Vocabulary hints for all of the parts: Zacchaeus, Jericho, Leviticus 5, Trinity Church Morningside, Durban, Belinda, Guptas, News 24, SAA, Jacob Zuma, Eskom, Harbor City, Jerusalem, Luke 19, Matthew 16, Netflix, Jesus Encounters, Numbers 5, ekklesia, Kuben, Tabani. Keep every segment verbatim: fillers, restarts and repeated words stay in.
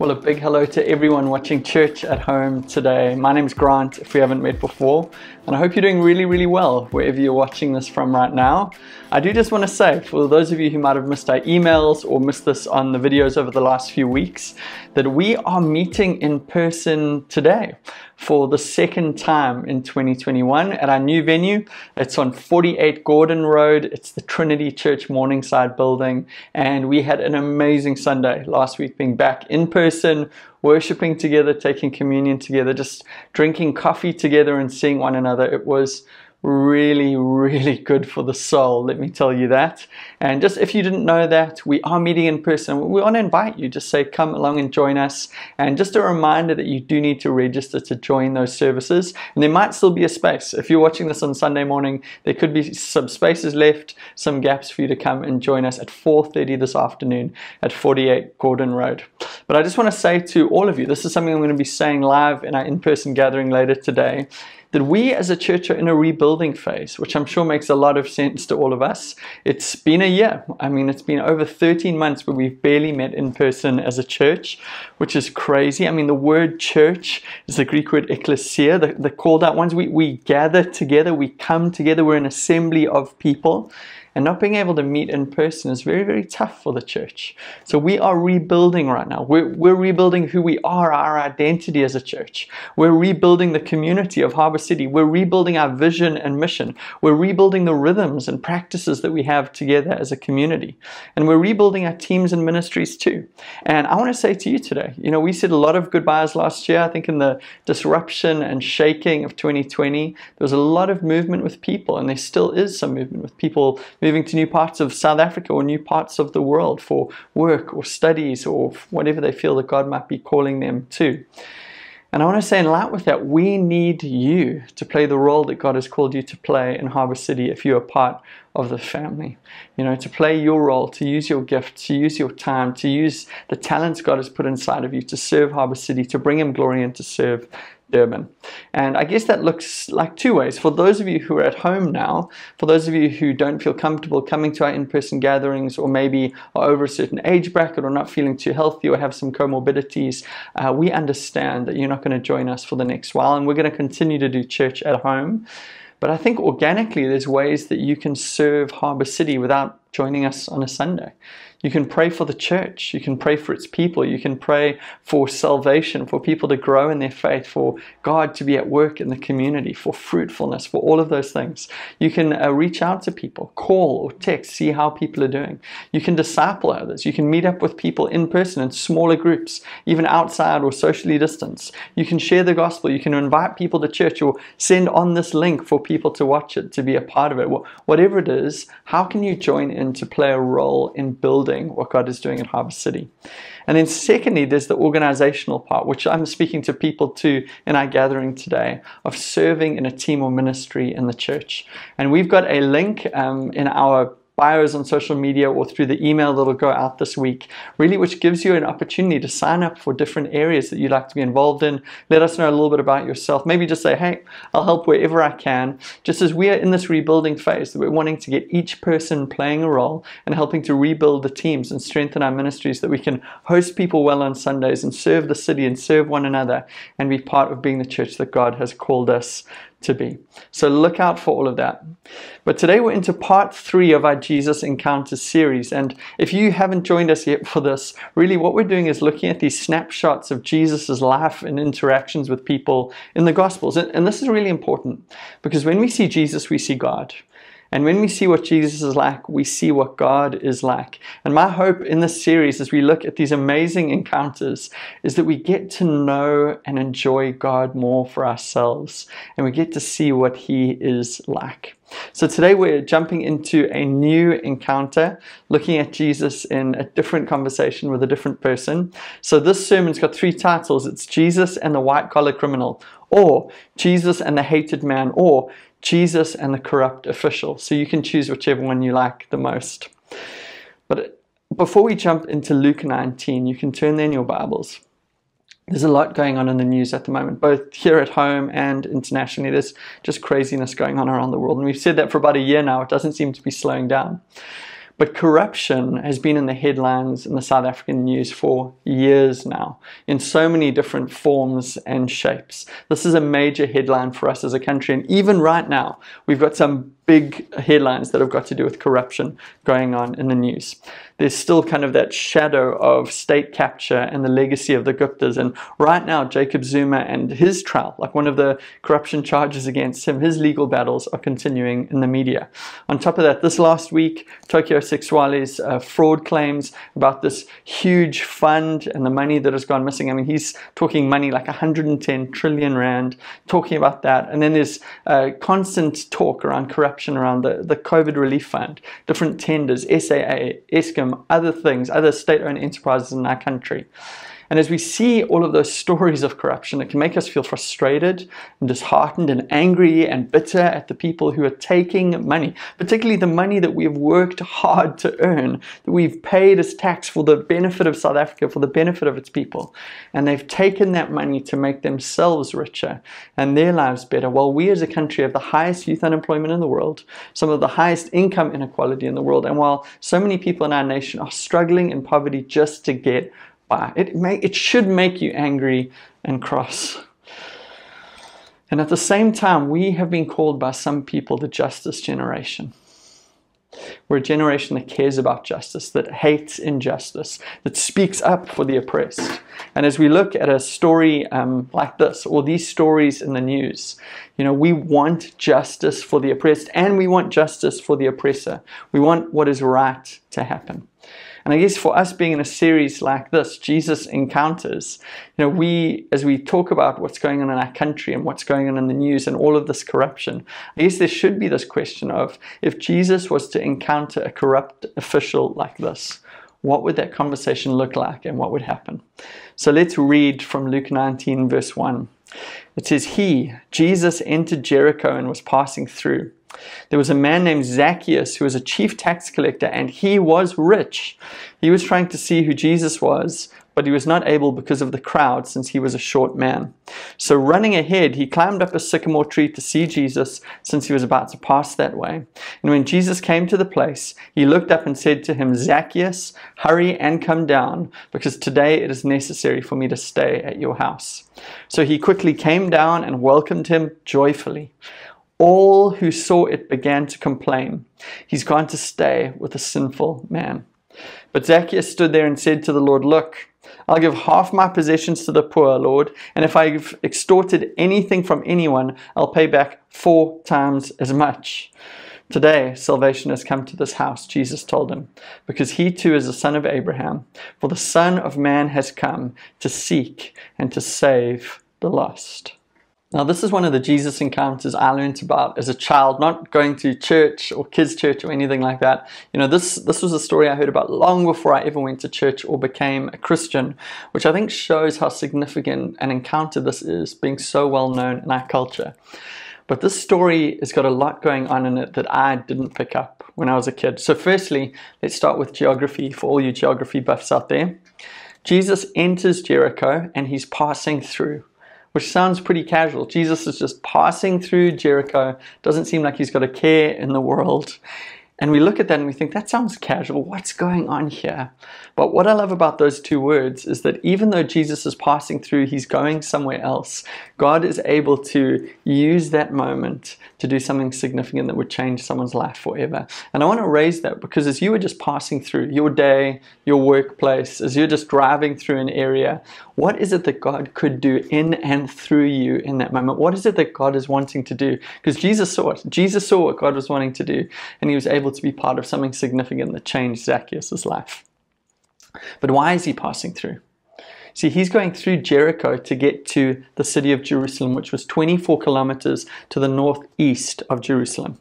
Well, a big hello to everyone watching church at home today. My name's Grant, if we haven't met before, and I hope you're doing really, really well wherever you're watching this from right now. I do just want to say, for those of you who might have missed our emails or missed this on the videos over the last few weeks, that we are meeting in person today for the second time in twenty twenty-one at our new venue. It's on forty-eight Gordon Road. It's the Trinity Church Morningside building, and we had an amazing Sunday last week being back in person. Person, worshiping together, taking communion together, just drinking coffee together and seeing one another. It was really, really good for the soul, let me tell you that. And just if you didn't know that, we are meeting in person. We want to invite you, just say come along and join us. And just a reminder that you do need to register to join those services, and there might still be a space. If you're watching this on Sunday morning, there could be some spaces left, some gaps for you to come and join us at four thirty this afternoon at forty-eight Gordon Road. But I just want to say to all of you, this is something I'm going to be saying live in our in-person gathering later today, that we as a church are in a rebuilding phase, which I'm sure makes a lot of sense to all of us. It's been a year. I mean, it's been over thirteen months where we've barely met in person as a church, which is crazy. I mean, the word church is the Greek word ekklesia, the, the called out ones. We, we gather together, we come together, we're an assembly of people. And not being able to meet in person is very, very tough for the church. So we are rebuilding right now. We're, we're rebuilding who we are, our identity as a church. We're rebuilding the community of Harbor City. We're rebuilding our vision and mission. We're rebuilding the rhythms and practices that we have together as a community. And we're rebuilding our teams and ministries too. And I want to say to you today, you know, we said a lot of goodbyes last year. I think in the disruption and shaking of twenty twenty, there was a lot of movement with people, and there still is some movement with people moving to new parts of South Africa or new parts of the world for work or studies or whatever they feel that God might be calling them to. And I want to say in light with that, we need you to play the role that God has called you to play in Harbor City if you're a part of the family. You know, to play your role, to use your gift, to use your time, to use the talents God has put inside of you to serve Harbor City, to bring Him glory and to serve Durban. And I guess that looks like two ways. For those of you who are at home now, for those of you who don't feel comfortable coming to our in-person gatherings, or maybe are over a certain age bracket or not feeling too healthy or have some comorbidities, uh, we understand that you're not going to join us for the next while, and we're going to continue to do church at home. But I think organically there's ways that you can serve Harbor City without joining us on a Sunday. You can pray for the church, you can pray for its people, you can pray for salvation, for people to grow in their faith, for God to be at work in the community, for fruitfulness, for all of those things. You can uh, reach out to people, call or text, see how people are doing. You can disciple others, you can meet up with people in person in smaller groups, even outside or socially distanced. You can share the gospel, you can invite people to church or send on this link for people to watch it, to be a part of it. Whatever it is, how can you join in to play a role in building what God is doing in Harbor City? And then secondly, there's the organizational part, which I'm speaking to people to in our gathering today, of serving in a team or ministry in the church. And we've got a link um, in our bios on social media or through the email that'll go out this week, really, which gives you an opportunity to sign up for different areas that you'd like to be involved in. Let us know a little bit about yourself. Maybe just say, hey, I'll help wherever I can. Just as we are in this rebuilding phase, that we're wanting to get each person playing a role and helping to rebuild the teams and strengthen our ministries, that we can host people well on Sundays and serve the city and serve one another and be part of being the church that God has called us to be. So look out for all of that. But today we're into part three of our Jesus Encounters series, and if you haven't joined us yet for this, really what we're doing is looking at these snapshots of Jesus's life and interactions with people in the Gospels. And this is really important, because when we see Jesus, we see God. And when we see what Jesus is like, we see what God is like. And my hope in this series, as we look at these amazing encounters, is that we get to know and enjoy God more for ourselves, and we get to see what He is like. So today we're jumping into a new encounter, looking at Jesus in a different conversation with a different person. So this sermon's got three titles. It's Jesus and the White-Collar Criminal, or Jesus and the Hated Man, or Jesus and the Corrupt Official. So you can choose whichever one you like the most. But before we jump into Luke nineteen, you can turn there in your Bibles. There's a lot going on in the news at the moment, both here at home and internationally. There's just craziness going on around the world. And we've said that for about a year now. It doesn't seem to be slowing down. But corruption has been in the headlines in the South African news for years now, in so many different forms and shapes. This is a major headline for us as a country, and even right now, we've got some big headlines that have got to do with corruption going on in the news. There's still kind of that shadow of state capture and the legacy of the Guptas, and right now, Jacob Zuma and his trial, like one of the corruption charges against him, his legal battles are continuing in the media. On top of that, this last week, Tokyo Sexwale's uh, fraud claims about this huge fund and the money that has gone missing. I mean, he's talking money like one hundred ten trillion rand, talking about that, and then there's uh, constant talk around corruption around the, the COVID relief fund, different tenders, S A A, Eskom, other things, other state-owned enterprises in our country. And as we see all of those stories of corruption, it can make us feel frustrated and disheartened and angry and bitter at the people who are taking money, particularly the money that we've worked hard to earn, that we've paid as tax for the benefit of South Africa, for the benefit of its people. And they've taken that money to make themselves richer and their lives better, while we as a country have the highest youth unemployment in the world, some of the highest income inequality in the world, and while so many people in our nation are struggling in poverty just to get Wow. It, may, it should make you angry and cross. And at the same time, we have been called by some people the justice generation. We're a generation that cares about justice, that hates injustice, that speaks up for the oppressed. And as we look at a story um, like this, or these stories in the news, you know, we want justice for the oppressed, and we want justice for the oppressor. We want what is right to happen. And I guess for us being in a series like this, Jesus Encounters, you know, we, as we talk about what's going on in our country and what's going on in the news and all of this corruption, I guess there should be this question of, if Jesus was to encounter a corrupt official like this, what would that conversation look like and what would happen? So let's read from Luke nineteen verse one. It says, "He, Jesus, entered Jericho and was passing through. There was a man named Zacchaeus who was a chief tax collector, and he was rich. He was trying to see who Jesus was, but he was not able because of the crowd, since he was a short man. So running ahead, he climbed up a sycamore tree to see Jesus, since he was about to pass that way. And when Jesus came to the place, he looked up and said to him, 'Zacchaeus, hurry and come down, because today it is necessary for me to stay at your house.' So he quickly came down and welcomed him joyfully. All who saw it began to complain, 'He's gone to stay with a sinful man.' But Zacchaeus stood there and said to the Lord, 'Look, I'll give half my possessions to the poor, Lord, and if I've extorted anything from anyone, I'll pay back four times as much.' 'Today salvation has come to this house,' Jesus told him, 'because he too is a son of Abraham. For the Son of Man has come to seek and to save the lost.'" Now, this is one of the Jesus encounters I learned about as a child, not going to church or kids' church or anything like that. You know, this, this was a story I heard about long before I ever went to church or became a Christian, which I think shows how significant an encounter this is, being so well known in our culture. But this story has got a lot going on in it that I didn't pick up when I was a kid. So firstly, let's start with geography for all you geography buffs out there. Jesus enters Jericho and he's passing through, which sounds pretty casual. Jesus is just passing through Jericho. Doesn't seem like he's got a care in the world. And we look at that and we think, that sounds casual. What's going on here? But what I love about those two words is that even though Jesus is passing through, he's going somewhere else, God is able to use that moment to do something significant that would change someone's life forever. And I want to raise that because as you were just passing through your day, your workplace, as you're just driving through an area, what is it that God could do in and through you in that moment? What is it that God is wanting to do? Because Jesus saw it. Jesus saw what God was wanting to do, and he was able to be part of something significant that changed Zacchaeus' life. But why is he passing through? See, he's going through Jericho to get to the city of Jerusalem, which was twenty-four kilometers to the northeast of Jerusalem.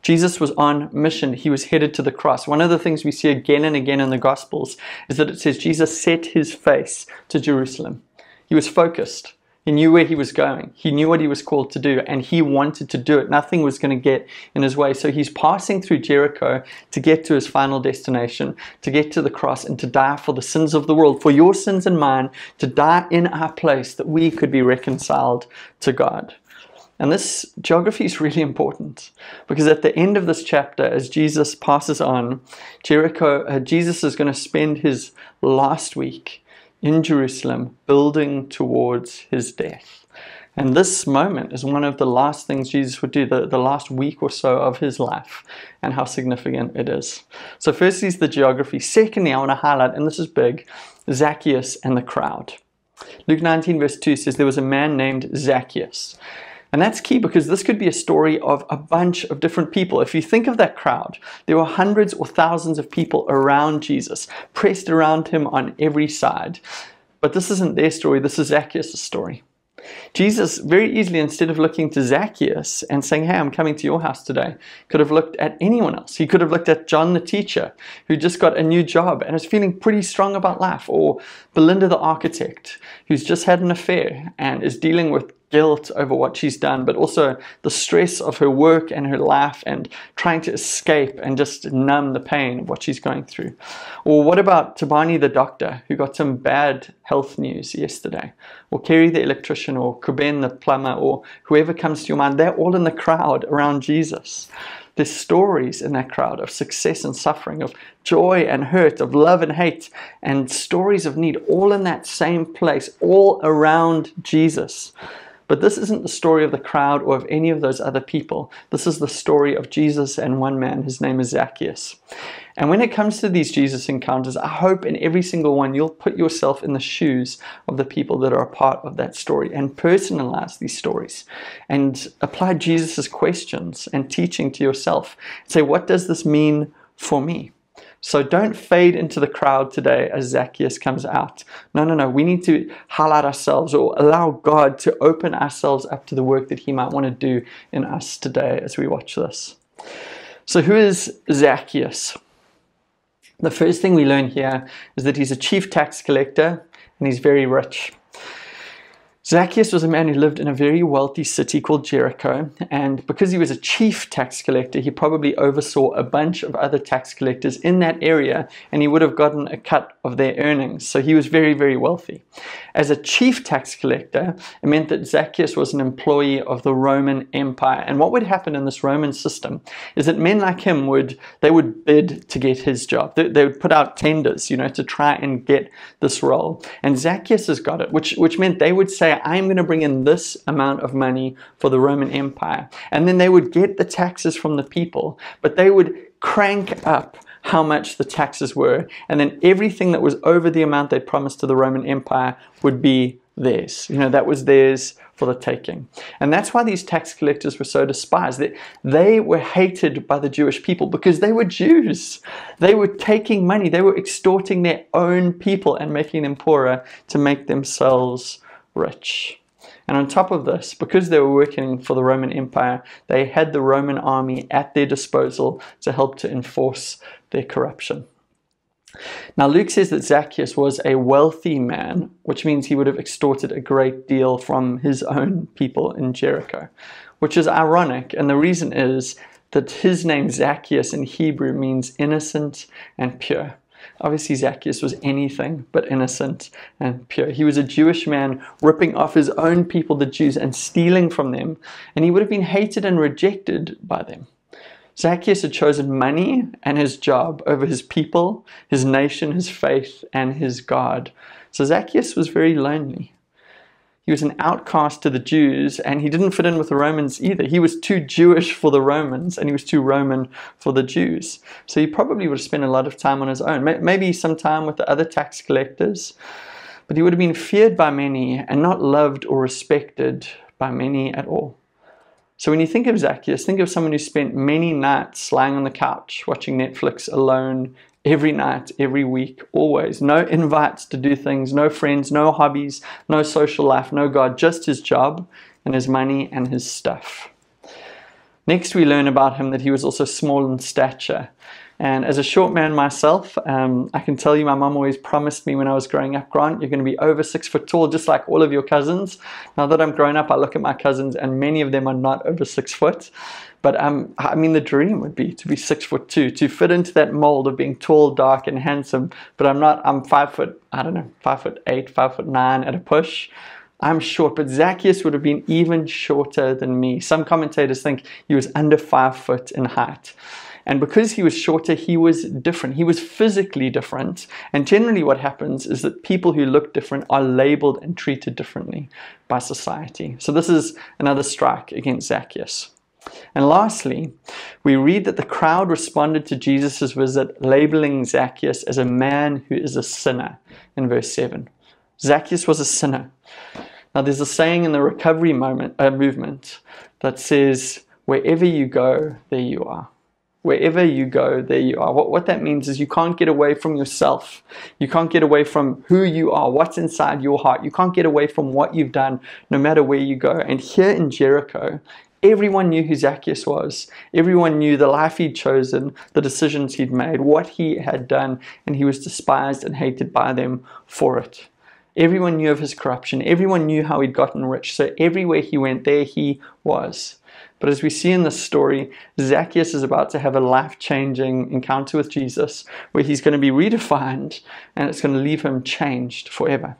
Jesus was on mission. He was headed to the cross. One of the things we see again and again in the Gospels is that it says Jesus set his face to Jerusalem. He was focused. He knew where he was going. He knew what he was called to do, and he wanted to do it. Nothing was going to get in his way. So he's passing through Jericho to get to his final destination, to get to the cross and to die for the sins of the world, for your sins and mine, to die in our place that we could be reconciled to God. And this geography is really important, because at the end of this chapter, as Jesus passes on, Jericho, uh, Jesus is going to spend his last week in Jerusalem building towards his death. And this moment is one of the last things Jesus would do, the, the last week or so of his life, and how significant it is. So firstly is the geography. Secondly, I want to highlight, and this is big, Zacchaeus and the crowd. Luke nineteen verse two says, there was a man named Zacchaeus. And that's key, because this could be a story of a bunch of different people. If you think of that crowd, there were hundreds or thousands of people around Jesus, pressed around him on every side. But this isn't their story, this is Zacchaeus' story. Jesus very easily, instead of looking to Zacchaeus and saying, hey, I'm coming to your house today, could have looked at anyone else. He could have looked at John the teacher, who just got a new job and is feeling pretty strong about life, or Belinda the architect, who's just had an affair and is dealing with guilt over what she's done, but also the stress of her work and her life and trying to escape and just numb the pain of what she's going through. Or what about Tabani the doctor, who got some bad health news yesterday? Or Kerry the electrician, or Kuben the plumber, or whoever comes to your mind. They're all in the crowd around Jesus. There's stories in that crowd of success and suffering, of joy and hurt, of love and hate, and stories of need, all in that same place, all around Jesus. But this isn't the story of the crowd or of any of those other people. This is the story of Jesus and one man. His name is Zacchaeus. And when it comes to these Jesus encounters, I hope in every single one you'll put yourself in the shoes of the people that are a part of that story, and personalize these stories and apply Jesus' questions and teaching to yourself. Say, what does this mean for me? So don't fade into the crowd today as Zacchaeus comes out. No, no, no. We need to highlight ourselves, or allow God to open ourselves up to the work that he might want to do in us today as we watch this. So who is Zacchaeus? The first thing we learn here is that he's a chief tax collector and he's very rich. Zacchaeus was a man who lived in a very wealthy city called Jericho, and because he was a chief tax collector, he probably oversaw a bunch of other tax collectors in that area, and he would have gotten a cut of their earnings. So he was very, very wealthy. As a chief tax collector, it meant that Zacchaeus was an employee of the Roman Empire. And what would happen in this Roman system is that men like him would, they would bid to get his job. They, they would put out tenders, you know, to try and get this role. And Zacchaeus has got it, which, which meant they would say, I'm going to bring in this amount of money for the Roman Empire. And then they would get the taxes from the people, but they would crank up how much the taxes were. And then everything that was over the amount they promised to the Roman Empire would be theirs. You know, that was theirs for the taking. And that's why these tax collectors were so despised. They, they were hated by the Jewish people because they were Jews. They were taking money. They were extorting their own people and making them poorer to make themselves rich. And on top of this, because they were working for the Roman Empire, they had the Roman army at their disposal to help to enforce their corruption. Now, Luke says that Zacchaeus was a wealthy man, which means he would have extorted a great deal from his own people in Jericho, which is ironic. And the reason is that his name Zacchaeus in Hebrew means innocent and pure. Obviously, Zacchaeus was anything but innocent and pure. He was a Jewish man ripping off his own people, the Jews, and stealing from them, and he would have been hated and rejected by them. Zacchaeus had chosen money and his job over his people, his nation, his faith, and his God. So Zacchaeus was very lonely. He was an outcast to the Jews, and he didn't fit in with the Romans either. He was too Jewish for the Romans, and he was too Roman for the Jews. So he probably would have spent a lot of time on his own, maybe some time with the other tax collectors. But he would have been feared by many and not loved or respected by many at all. So when you think of Zacchaeus, think of someone who spent many nights lying on the couch, watching Netflix alone, every night, every week, always. No invites to do things, no friends, no hobbies, no social life, no God, just his job and his money and his stuff. Next, we learn about him that he was also small in stature. And as a short man myself, um, I can tell you my mum always promised me when I was growing up, Grant, you're going to be over six foot tall, just like all of your cousins. Now that I'm grown up, I look at my cousins and many of them are not over six foot. But um, I mean, the dream would be to be six foot two, to fit into that mold of being tall, dark and handsome. But I'm not, I'm five foot, I don't know, five foot eight, five foot nine at a push. I'm short, but Zacchaeus would have been even shorter than me. Some commentators think he was under five foot in height. And because he was shorter, he was different. He was physically different. And generally what happens is that people who look different are labeled and treated differently by society. So this is another strike against Zacchaeus. And lastly, we read that the crowd responded to Jesus' visit, labeling Zacchaeus as a man who is a sinner in verse seven. Zacchaeus was a sinner. Now there's a saying in the recovery moment, uh, movement that says, wherever you go, there you are. Wherever you go, there you are. What, what that means is you can't get away from yourself. You can't get away from who you are, what's inside your heart. You can't get away from what you've done, no matter where you go. And here in Jericho, everyone knew who Zacchaeus was. Everyone knew the life he'd chosen, the decisions he'd made, what he had done, and he was despised and hated by them for it. Everyone knew of his corruption. Everyone knew how he'd gotten rich. So everywhere he went, there he was. But as we see in this story, Zacchaeus is about to have a life-changing encounter with Jesus, where he's going to be redefined, and it's going to leave him changed forever.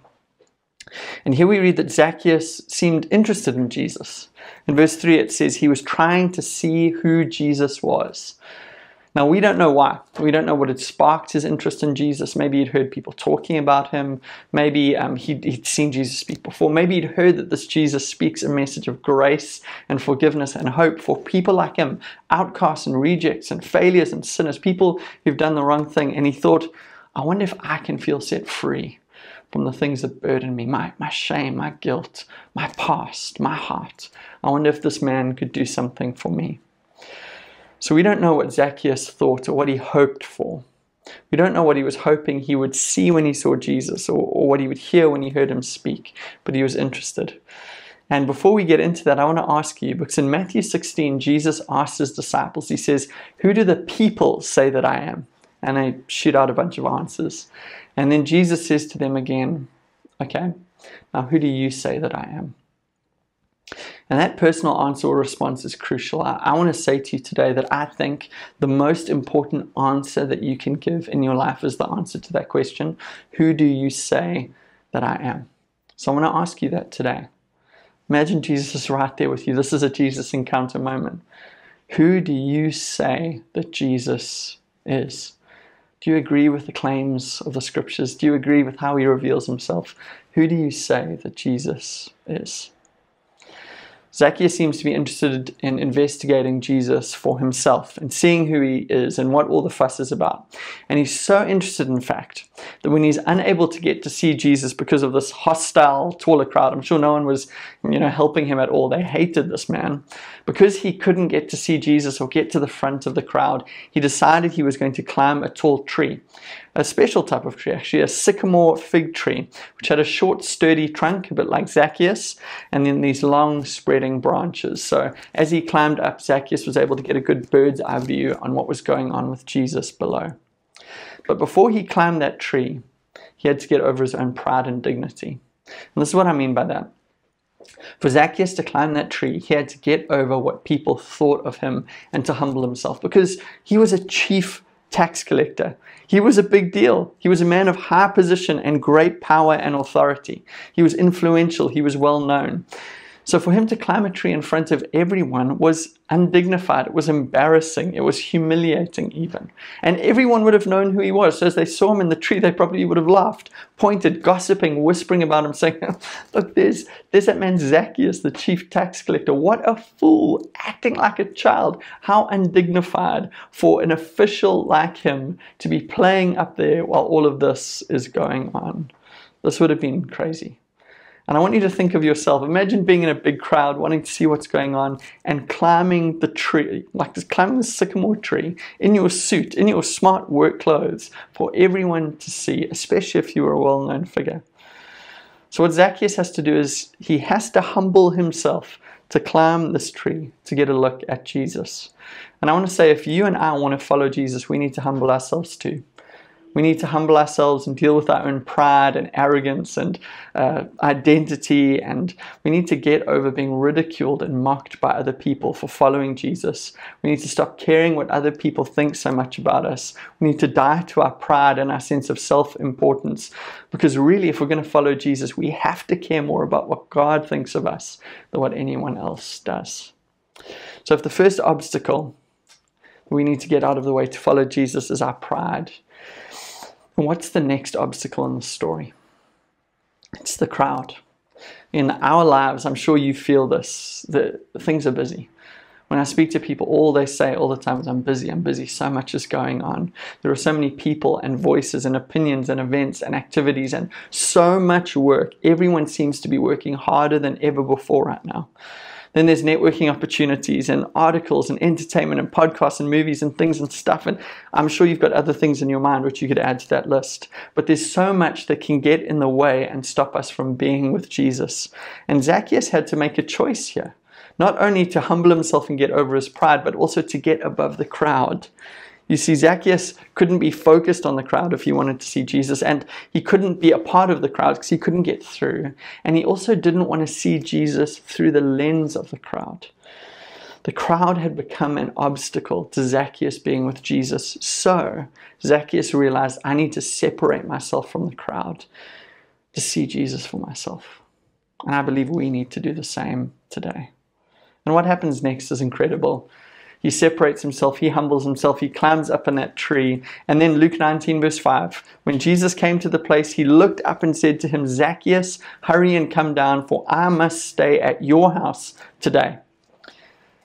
And here we read that Zacchaeus seemed interested in Jesus. In verse three it says he was trying to see who Jesus was. Now we don't know why. We don't know what had sparked his interest in Jesus. Maybe he'd heard people talking about him. Maybe um, he'd, he'd seen Jesus speak before. Maybe he'd heard that this Jesus speaks a message of grace and forgiveness and hope for people like him, outcasts and rejects and failures and sinners, people who've done the wrong thing. And he thought, I wonder if I can feel set free from the things that burden me, my, my shame, my guilt, my past, my heart. I wonder if this man could do something for me. So we don't know what Zacchaeus thought or what he hoped for. We don't know what he was hoping he would see when he saw Jesus, or, or what he would hear when he heard him speak, but he was interested. And before we get into that, I want to ask you, because in Matthew sixteen, Jesus asked his disciples, he says, "Who do the people say that I am?" And they shoot out a bunch of answers. And then Jesus says to them again, okay, now who do you say that I am? And that personal answer or response is crucial. I, I want to say to you today that I think the most important answer that you can give in your life is the answer to that question, who do you say that I am? So I want to ask you that today. Imagine Jesus is right there with you. This is a Jesus encounter moment. Who do you say that Jesus is? Do you agree with the claims of the scriptures? Do you agree with how he reveals himself? Who do you say that Jesus is? Zacchaeus seems to be interested in investigating Jesus for himself and seeing who he is and what all the fuss is about. And he's so interested, in fact, that when he's unable to get to see Jesus because of this hostile, taller crowd, I'm sure no one was, you know, helping him at all. They hated this man. Because he couldn't get to see Jesus or get to the front of the crowd, he decided he was going to climb a tall tree. A special type of tree, actually, a sycamore fig tree, which had a short, sturdy trunk, a bit like Zacchaeus, and then these long, spreading branches. So as he climbed up, Zacchaeus was able to get a good bird's eye view on what was going on with Jesus below. But before he climbed that tree, he had to get over his own pride and dignity. And this is what I mean by that. For Zacchaeus to climb that tree, he had to get over what people thought of him and to humble himself, because he was a chief tax collector. He was a big deal. He was a man of high position and great power and authority. He was influential. He was well known. So for him to climb a tree in front of everyone was undignified. It was embarrassing. It was humiliating even. And everyone would have known who he was. So as they saw him in the tree, they probably would have laughed, pointed, gossiping, whispering about him, saying, look, there's, there's that man Zacchaeus, the chief tax collector. What a fool, acting like a child. How undignified for an official like him to be playing up there while all of this is going on. This would have been crazy. And I want you to think of yourself. Imagine being in a big crowd, wanting to see what's going on, and climbing the tree, like this, climbing the sycamore tree, in your suit, in your smart work clothes, for everyone to see, especially if you were a well-known figure. So what Zacchaeus has to do is he has to humble himself to climb this tree, to get a look at Jesus. And I want to say, if you and I want to follow Jesus, we need to humble ourselves too. We need to humble ourselves and deal with our own pride and arrogance and uh, identity, and we need to get over being ridiculed and mocked by other people for following Jesus. We need to stop caring what other people think so much about us. We need to die to our pride and our sense of self-importance, because really, if we're going to follow Jesus, we have to care more about what God thinks of us than what anyone else does. So if the first obstacle we need to get out of the way to follow Jesus is our pride, and what's the next obstacle in the story? It's the crowd. In our lives, I'm sure you feel this, that things are busy. When I speak to people, all they say all the time is, I'm busy, I'm busy, so much is going on. There are so many people and voices and opinions and events and activities and so much work. Everyone seems to be working harder than ever before right now. Then there's networking opportunities and articles and entertainment and podcasts and movies and things and stuff. And I'm sure you've got other things in your mind which you could add to that list. But there's so much that can get in the way and stop us from being with Jesus. And Zacchaeus had to make a choice here. Not only to humble himself and get over his pride, but also to get above the crowd. You see, Zacchaeus couldn't be focused on the crowd if he wanted to see Jesus, and he couldn't be a part of the crowd because he couldn't get through. And he also didn't want to see Jesus through the lens of the crowd. The crowd had become an obstacle to Zacchaeus being with Jesus. So Zacchaeus realized, I need to separate myself from the crowd to see Jesus for myself. And I believe we need to do the same today. And what happens next is incredible. He separates himself, he humbles himself, he climbs up in that tree. And then Luke nineteen verse five, when Jesus came to the place, he looked up and said to him, Zacchaeus, hurry and come down, for I must stay at your house today.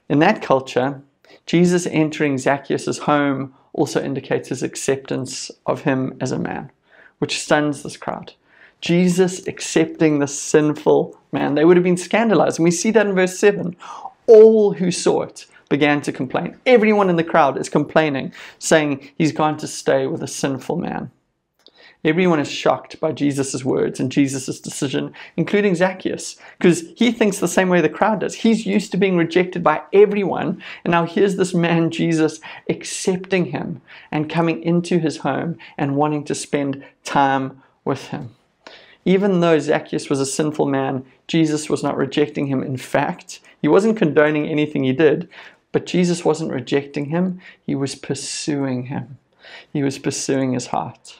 In that culture, Jesus entering Zacchaeus' home also indicates his acceptance of him as a man, which stuns this crowd. Jesus accepting the sinful man. They would have been scandalized. And we see that in verse seven. All who saw it began to complain. Everyone in the crowd is complaining, saying he's gone to stay with a sinful man. Everyone is shocked by Jesus' words and Jesus' decision, including Zacchaeus, because he thinks the same way the crowd does. He's used to being rejected by everyone, and now here's this man, Jesus, accepting him and coming into his home and wanting to spend time with him. Even though Zacchaeus was a sinful man, Jesus was not rejecting him. In fact, he wasn't condoning anything he did, but Jesus wasn't rejecting him. He was pursuing him. He was pursuing his heart.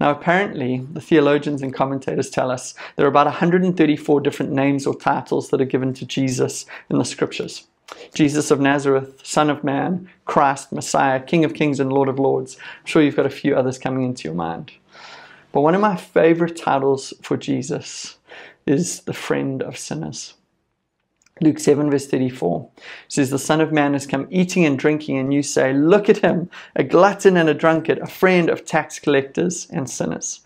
Now, apparently, the theologians and commentators tell us there are about one hundred thirty-four different names or titles that are given to Jesus in the scriptures. Jesus of Nazareth, Son of Man, Christ, Messiah, King of Kings and Lord of Lords. I'm sure you've got a few others coming into your mind. But one of my favorite titles for Jesus is the friend of sinners. Luke seven verse thirty-four says, the Son of Man has come eating and drinking, and you say, look at him, a glutton and a drunkard, a friend of tax collectors and sinners.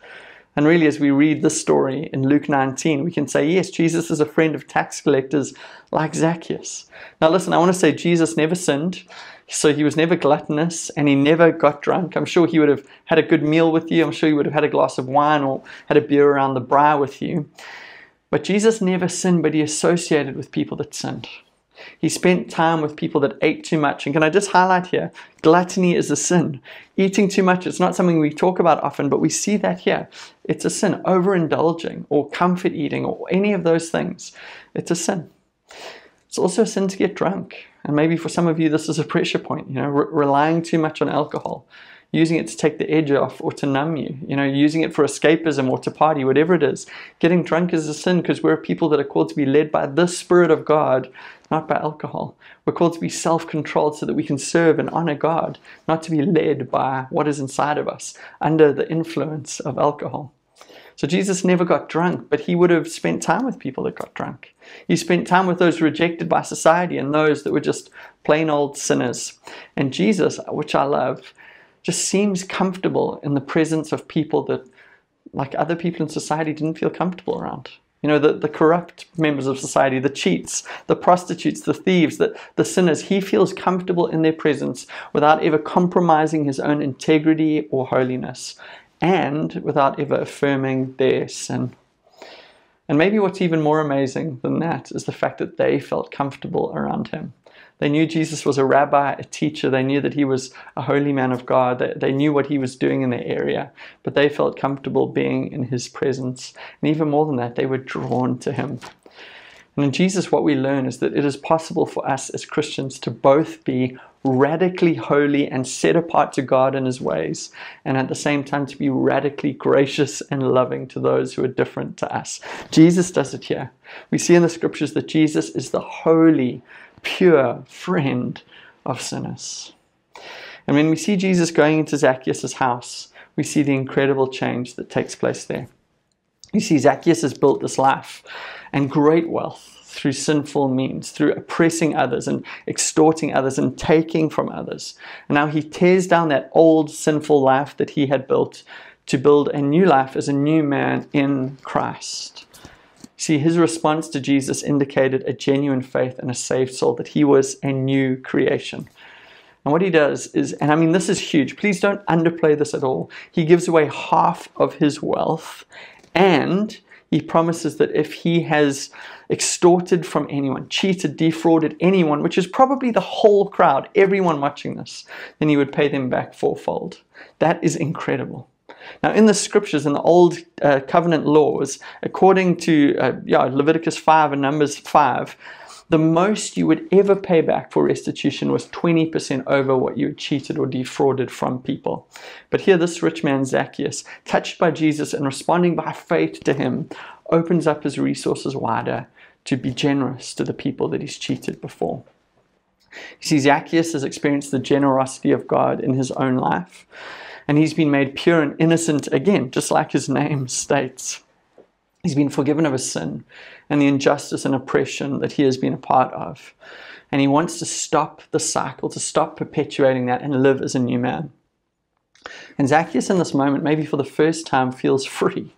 And really, as we read this story in Luke nineteen, we can say, yes, Jesus is a friend of tax collectors like Zacchaeus. Now listen, I want to say Jesus never sinned. So he was never gluttonous, and he never got drunk. I'm sure he would have had a good meal with you. I'm sure he would have had a glass of wine or had a beer around the briar with you. But Jesus never sinned, but he associated with people that sinned. He spent time with people that ate too much. And can I just highlight here, gluttony is a sin. Eating too much, it's not something we talk about often, but we see that here. It's a sin. Overindulging or comfort eating or any of those things, it's a sin. It's also a sin to get drunk. And maybe for some of you, this is a pressure point, you know, re relying too much on alcohol, using it to take the edge off or to numb you, you know, using it for escapism or to party, whatever it is. Getting drunk is a sin because we're people that are called to be led by the Spirit of God, not by alcohol. We're called to be self-controlled so that we can serve and honor God, not to be led by what is inside of us under the influence of alcohol. So Jesus never got drunk, but he would have spent time with people that got drunk. He spent time with those rejected by society and those that were just plain old sinners. And Jesus, which I love, just seems comfortable in the presence of people that, like other people in society, didn't feel comfortable around. You know, the, the corrupt members of society, the cheats, the prostitutes, the thieves, the, the sinners. He feels comfortable in their presence without ever compromising his own integrity or holiness, and without ever affirming their sin. And maybe what's even more amazing than that is the fact that they felt comfortable around him. They knew Jesus was a rabbi, a teacher. They knew that he was a holy man of God. They, they knew what he was doing in their area, but they felt comfortable being in his presence. And even more than that, they were drawn to him. And in Jesus, what we learn is that it is possible for us as Christians to both be radically holy and set apart to God and his ways, and at the same time to be radically gracious and loving to those who are different to us. Jesus does it here. We see in the scriptures that Jesus is the holy, pure friend of sinners. And when we see Jesus going into Zacchaeus' house, we see the incredible change that takes place there. You see, Zacchaeus has built this life and great wealth through sinful means, through oppressing others and extorting others and taking from others. And now he tears down that old sinful life that he had built to build a new life as a new man in Christ. See, his response to Jesus indicated a genuine faith and a saved soul, that he was a new creation. And what he does is, and I mean, this is huge. Please don't underplay this at all. He gives away half of his wealth, and he promises that if he has extorted from anyone, cheated, defrauded anyone, which is probably the whole crowd, everyone watching this, then he would pay them back fourfold. That is incredible. Now, in the scriptures, in the old uh, covenant laws, according to uh, yeah, Leviticus five and Numbers five, the most you would ever pay back for restitution was twenty percent over what you had cheated or defrauded from people. But here, this rich man, Zacchaeus, touched by Jesus and responding by faith to him, opens up his resources wider to be generous to the people that he's cheated before. You see, Zacchaeus has experienced the generosity of God in his own life, and he's been made pure and innocent again, just like his name states. He's been forgiven of his sin and the injustice and oppression that he has been a part of. And he wants to stop the cycle, to stop perpetuating that and live as a new man. And Zacchaeus in this moment, maybe for the first time, feels free.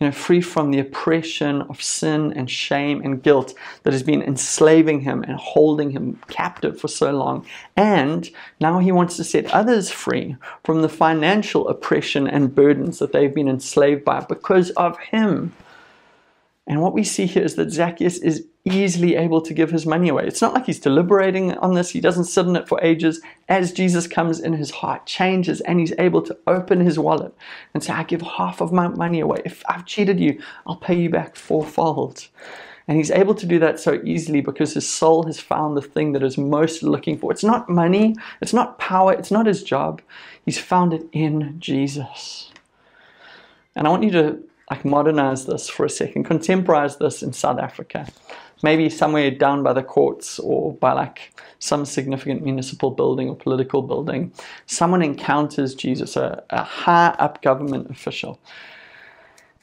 You know, free from the oppression of sin and shame and guilt that has been enslaving him and holding him captive for so long. And now he wants to set others free from the financial oppression and burdens that they've been enslaved by because of him. And what we see here is that Zacchaeus is easily able to give his money away. It's not like he's deliberating on this. He doesn't sit in it for ages. As Jesus comes in, his heart changes and he's able to open his wallet and say, I give half of my money away. If I've cheated you, I'll pay you back fourfold. And he's able to do that so easily because his soul has found the thing that is most looking for. It's not money. It's not power. It's not his job. He's found it in Jesus. And I want you to like modernize this for a second, contemporize this in South Africa. Maybe somewhere down by the courts or by like some significant municipal building or political building, someone encounters Jesus, a, a high up government official.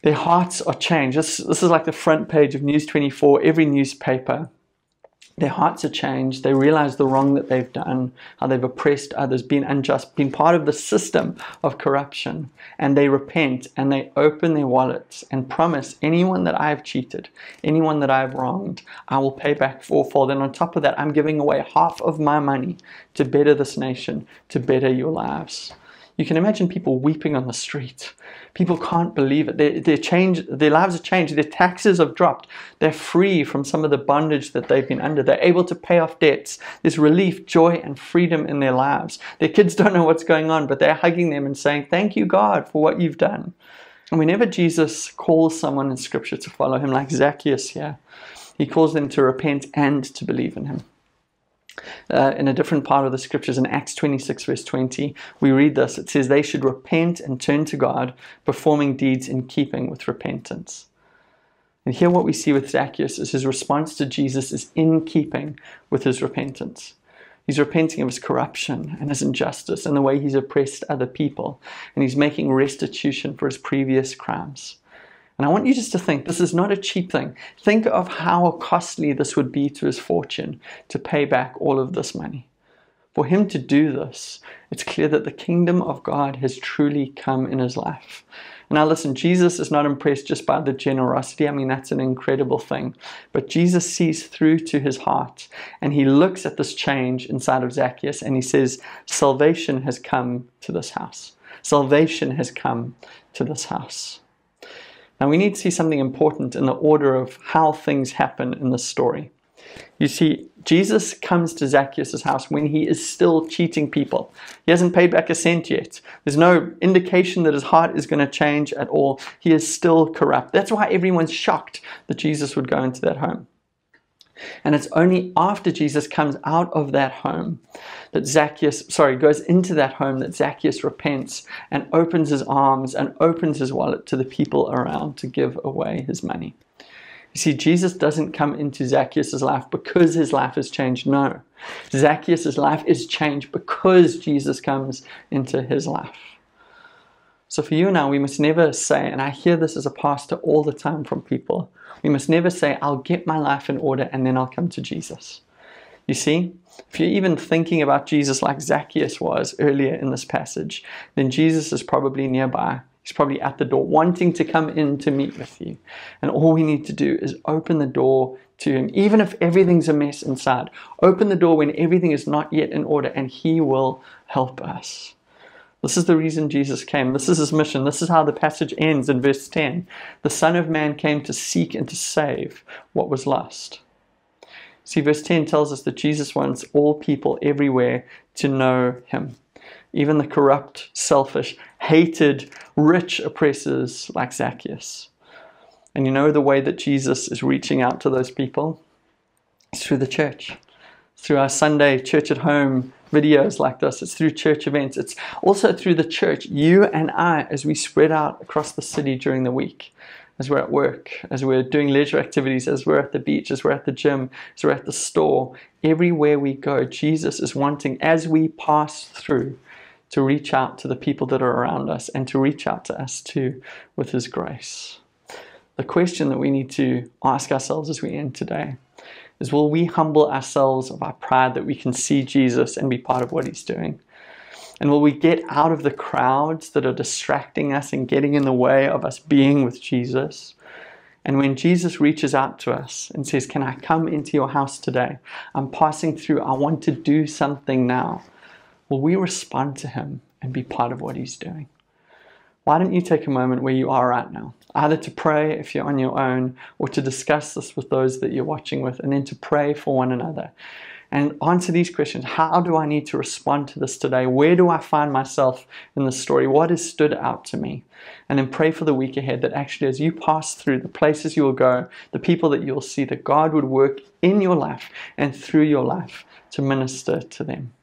Their hearts are changed. This, this is like the front page of News twenty-four, every newspaper. Their hearts are changed. They realize the wrong that they've done, how they've oppressed others, been unjust, been part of the system of corruption. And they repent and they open their wallets and promise anyone that I've cheated, anyone that I've wronged, I will pay back fourfold. And on top of that, I'm giving away half of my money to better this nation, to better your lives. You can imagine people weeping on the street. People can't believe it. They're, they're changed, their lives have changed. Their taxes have dropped. They're free from some of the bondage that they've been under. They're able to pay off debts. There's relief, joy, and freedom in their lives. Their kids don't know what's going on, but they're hugging them and saying, thank you, God, for what you've done. And whenever Jesus calls someone in Scripture to follow him, like Zacchaeus here, he calls them to repent and to believe in him. Uh, in a different part of the scriptures, in Acts twenty-six verse twenty, we read this. It says, they should repent and turn to God, performing deeds in keeping with repentance. And here what we see with Zacchaeus is his response to Jesus is in keeping with his repentance. He's repenting of his corruption and his injustice and the way he's oppressed other people. And he's making restitution for his previous crimes. And I want you just to think, this is not a cheap thing. Think of how costly this would be to his fortune to pay back all of this money. For him to do this, it's clear that the kingdom of God has truly come in his life. And now listen, Jesus is not impressed just by the generosity. I mean, that's an incredible thing. But Jesus sees through to his heart, and he looks at this change inside of Zacchaeus, and he says, salvation has come to this house. Salvation has come to this house. Now, we need to see something important in the order of how things happen in this story. You see, Jesus comes to Zacchaeus' house when he is still cheating people. He hasn't paid back a cent yet. There's no indication that his heart is going to change at all. He is still corrupt. That's why everyone's shocked that Jesus would go into that home. And it's only after Jesus comes out of that home that Zacchaeus, sorry, goes into that home that Zacchaeus repents and opens his arms and opens his wallet to the people around to give away his money. You see, Jesus doesn't come into Zacchaeus' life because his life has changed. No, Zacchaeus' life is changed because Jesus comes into his life. So for you now, we must never say, and I hear this as a pastor all the time from people, we must never say, I'll get my life in order and then I'll come to Jesus. You see, if you're even thinking about Jesus like Zacchaeus was earlier in this passage, then Jesus is probably nearby. He's probably at the door wanting to come in to meet with you. And all we need to do is open the door to him, even if everything's a mess inside. Open the door when everything is not yet in order and he will help us. This is the reason Jesus came. This is his mission. This is how the passage ends in verse ten. The Son of Man came to seek and to save what was lost. See, verse ten tells us that Jesus wants all people everywhere to know him. Even the corrupt, selfish, hated, rich oppressors like Zacchaeus. And you know the way that Jesus is reaching out to those people? It's through the church. Through our Sunday church at home videos like this. It's through church events. It's also through the church, you and I, as we spread out across the city during the week, as we're at work, as we're doing leisure activities, as we're at the beach, as we're at the gym, as we're at the store. Everywhere we go, Jesus is wanting, as we pass through, to reach out to the people that are around us and to reach out to us too with his grace. The question that we need to ask ourselves as we end today is, will we humble ourselves of our pride that we can see Jesus and be part of what he's doing? And will we get out of the crowds that are distracting us and getting in the way of us being with Jesus? And when Jesus reaches out to us and says, can I come into your house today? I'm passing through. I want to do something now. Will we respond to him and be part of what he's doing? Why don't you take a moment where you are right now, either to pray if you're on your own or to discuss this with those that you're watching with, and then to pray for one another and answer these questions. How do I need to respond to this today? Where do I find myself in this story? What has stood out to me? And then pray for the week ahead, that actually as you pass through the places you will go, the people that you will see, that God would work in your life and through your life to minister to them.